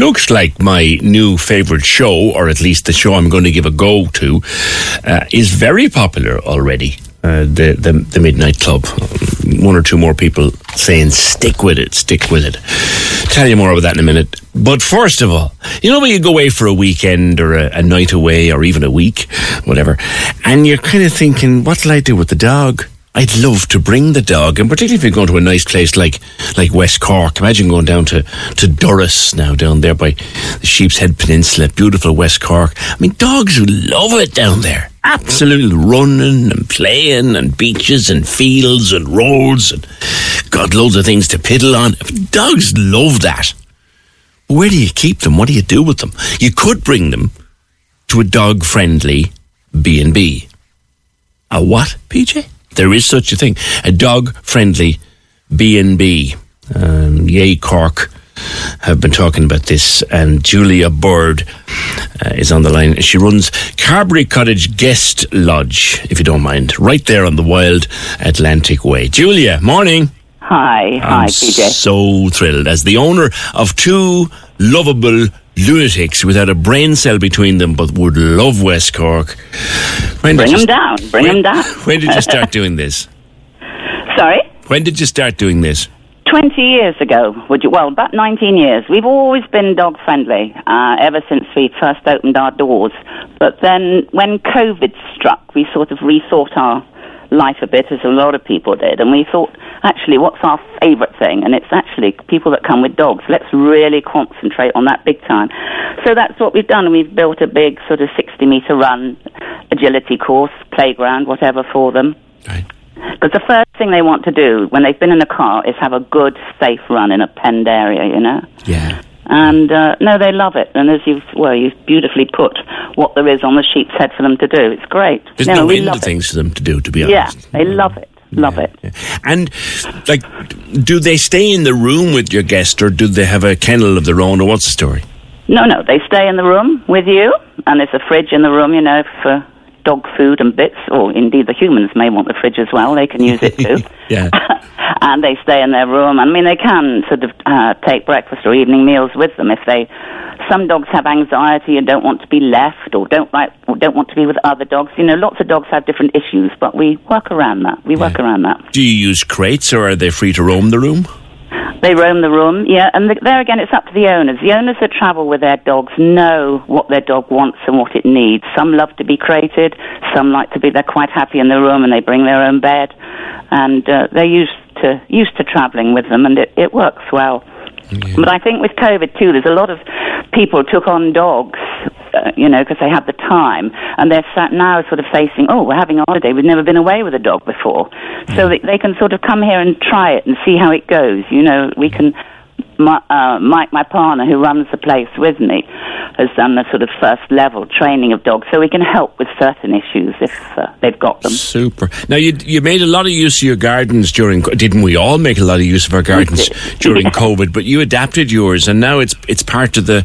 Looks like my new favourite show, or at least the show I'm going to give a go to, is very popular already. The Midnight Club. One or two more people saying, stick with it, stick with it. Tell you more about that in a minute. But first of all, you know when you go away for a weekend or a night away or even a week, whatever, and you're kind of thinking, what'll I do with the dog? I'd love to bring the dog, and particularly if you're going to a nice place like West Cork. Imagine going down to Durrus now, down there by the Sheep's Head Peninsula, beautiful West Cork. I mean, dogs would love it down there. Absolutely running and playing and beaches and fields and roads and God, loads of things to piddle on. Dogs love that. Where do you keep them? What do you do with them? You could bring them to a dog-friendly B&B. A what, PJ? There is such a thing. A dog-friendly B&B. Ye Cork have been talking about this, and Julia Bird is on the line. She runs Carberry Cottage Guest Lodge, if you don't mind, right there on the Wild Atlantic Way. Julia, morning. Hi, PJ. I'm so thrilled. As the owner of two lovable lunatics without a brain cell between them, but would love West Cork. Bring them down. When did you start doing this? Sorry? When did you start doing this? 20 years ago. About 19 years. We've always been dog-friendly, ever since we first opened our doors. But then when COVID struck, we sort of rethought our life a bit, as a lot of people did, and we thought, actually, what's our favourite thing? And it's actually people that come with dogs. Let's really concentrate on that big time. So that's what we've done, and we've built a big sort of 60-metre run, agility course, playground, whatever for them. Right. Because the first thing they want to do when they've been in a car is have a good, safe run in a penned area, you know? Yeah. And, no, they love it. And as you've beautifully put what there is on the sheep's head for them to do. It's great. There's no end of things for them to do, to be honest. Yeah, they love it. Love it. And, do they stay in the room with your guest, or do they have a kennel of their own, or what's the story? No, they stay in the room with you, and there's a fridge in the room, you know, for dog food and bits, or indeed the humans may want the fridge as well. They can use it too. Yeah. And they stay in their room. I mean, they can sort of take breakfast or evening meals with them if they. Some dogs have anxiety and don't want to be left, or don't want to be with other dogs. You know, lots of dogs have different issues, but we work around that. Do you use crates, or are they free to roam the room? They roam the room, yeah, and there again, it's up to the owners. The owners that travel with their dogs know what their dog wants and what it needs. Some love to be crated, some like to be, they're quite happy in the room and they bring their own bed, and they're used to travelling with them, and it works well. Yeah. But I think with COVID too, there's a lot of people took on dogs, you know, because they had the time, and they're sat now sort of facing, we're having a holiday, we've never been away with a dog before. So they can sort of come here and try it and see how it goes. You know, we can, Mike, my partner, who runs the place with me, has done the sort of first level training of dogs, so we can help with certain issues if they've got them. Super. Now, you made a lot of use of your gardens during, didn't we all make a lot of use of our gardens during COVID, but you adapted yours, and now it's part of the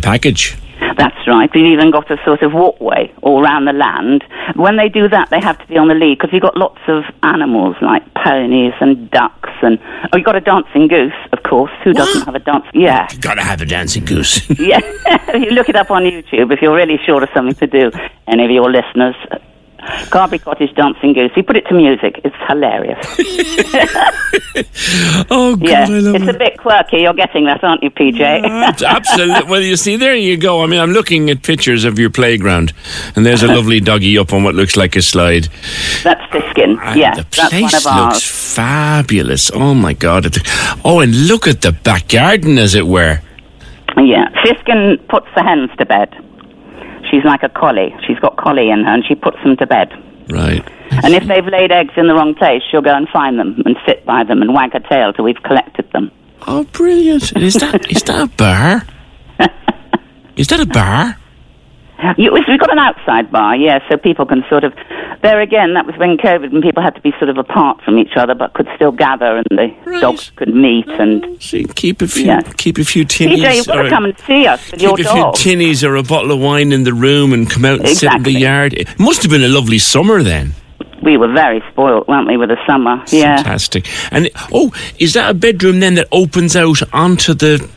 package. That's right. We've even got a sort of walkway all around the land. When they do that, they have to be on the lead, because we've got lots of animals like ponies and ducks, and we've got a dancing goose, of course. Who doesn't have a dancing? Yeah, you got to have a dancing goose. Yeah, you look it up on YouTube if you're really short of something to do. Any of your listeners Carberry Cottage Dancing Goose. He put it to music. It's hilarious. Oh, God, yeah. I love it's it. A bit quirky. You're getting that, aren't you, PJ? Absolutely. Well, you see, there you go. I mean, I'm looking at pictures of your playground, and there's a lovely doggy up on what looks like a slide. That's Fiskin. Yeah, the place that's one of ours. Looks fabulous. Oh, my God. Oh, and look at the back garden, as it were. Yeah. Fiskin puts the hens to bed. She's like a collie. She's got collie in her, and she puts them to bed. Right. And if they've laid eggs in the wrong place, she'll go and find them and sit by them and wag her tail till we've collected them. Oh, brilliant. Is that a bar? Is that a bar? We've got an outside bar, yeah, so people can sort of... There again, that was when COVID, and people had to be sort of apart from each other, but could still gather, and the right. dogs could meet and... So keep a few tinnies... PJ, you've got to come and see us with your dog. Keep a few tinnies or a bottle of wine in the room and come out and sit in the yard. It must have been a lovely summer then. We were very spoilt, weren't we, with the summer, yeah. Fantastic. And, is that a bedroom then that opens out onto the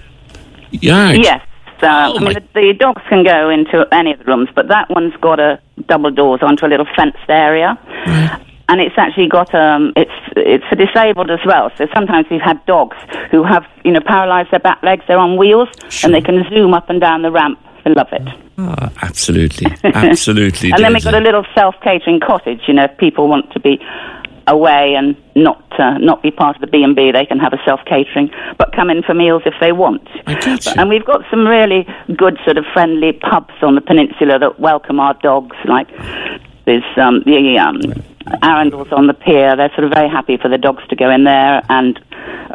yard? Yes. The dogs can go into any of the rooms, but that one's got a double doors onto a little fenced area, right. And it's actually got it's for disabled as well. So sometimes we've had dogs who have paralysed their back legs. They're on wheels, sure. And they can zoom up and down the ramp. I love it. Oh, absolutely. And then we've got a little self-catering cottage. If people want to be away and not be part of the B&B, they can have a self-catering, but come in for meals if they want. I get you. And we've got some really good sort of friendly pubs on the peninsula that welcome our dogs, like there's Arundel's on the pier. They're sort of very happy for the dogs to go in there, and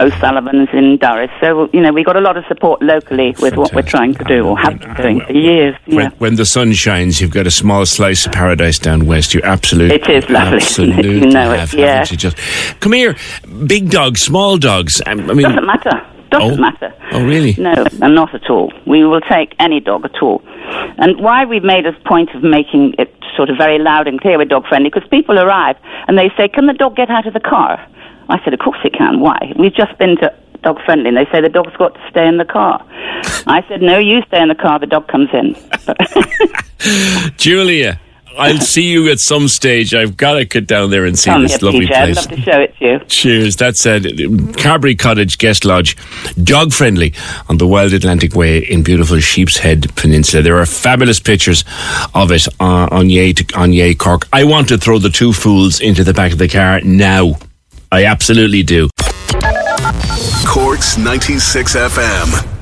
O'Sullivan's in Durrus. So, we've got a lot of support locally with what we're trying to do or have been doing for years. When the sun shines, you've got a small slice of paradise down west. You absolutely... It is lovely. Absolutely. You know it, yeah. Just, come here, big dogs, small dogs. Doesn't matter. Doesn't matter. Oh, really? No, not at all. We will take any dog at all. And why we've made a point of making it sort of very loud and clear with dog friendly, because people arrive and they say, can the dog get out of the car? I said, of course it can. Why? We've just been to dog friendly and they say the dog's got to stay in the car. I said, no, you stay in the car, the dog comes in. Julia, I'll see you at some stage. I've got to get down there and see this lovely place. I'd love to show it to you. Cheers. That's Carberry Cottage Guest Lodge, dog friendly, on the Wild Atlantic Way in beautiful Sheep's Head Peninsula. There are fabulous pictures of it on Ye Cork. I want to throw the two fools into the back of the car now. I absolutely do. Cork's 96 FM.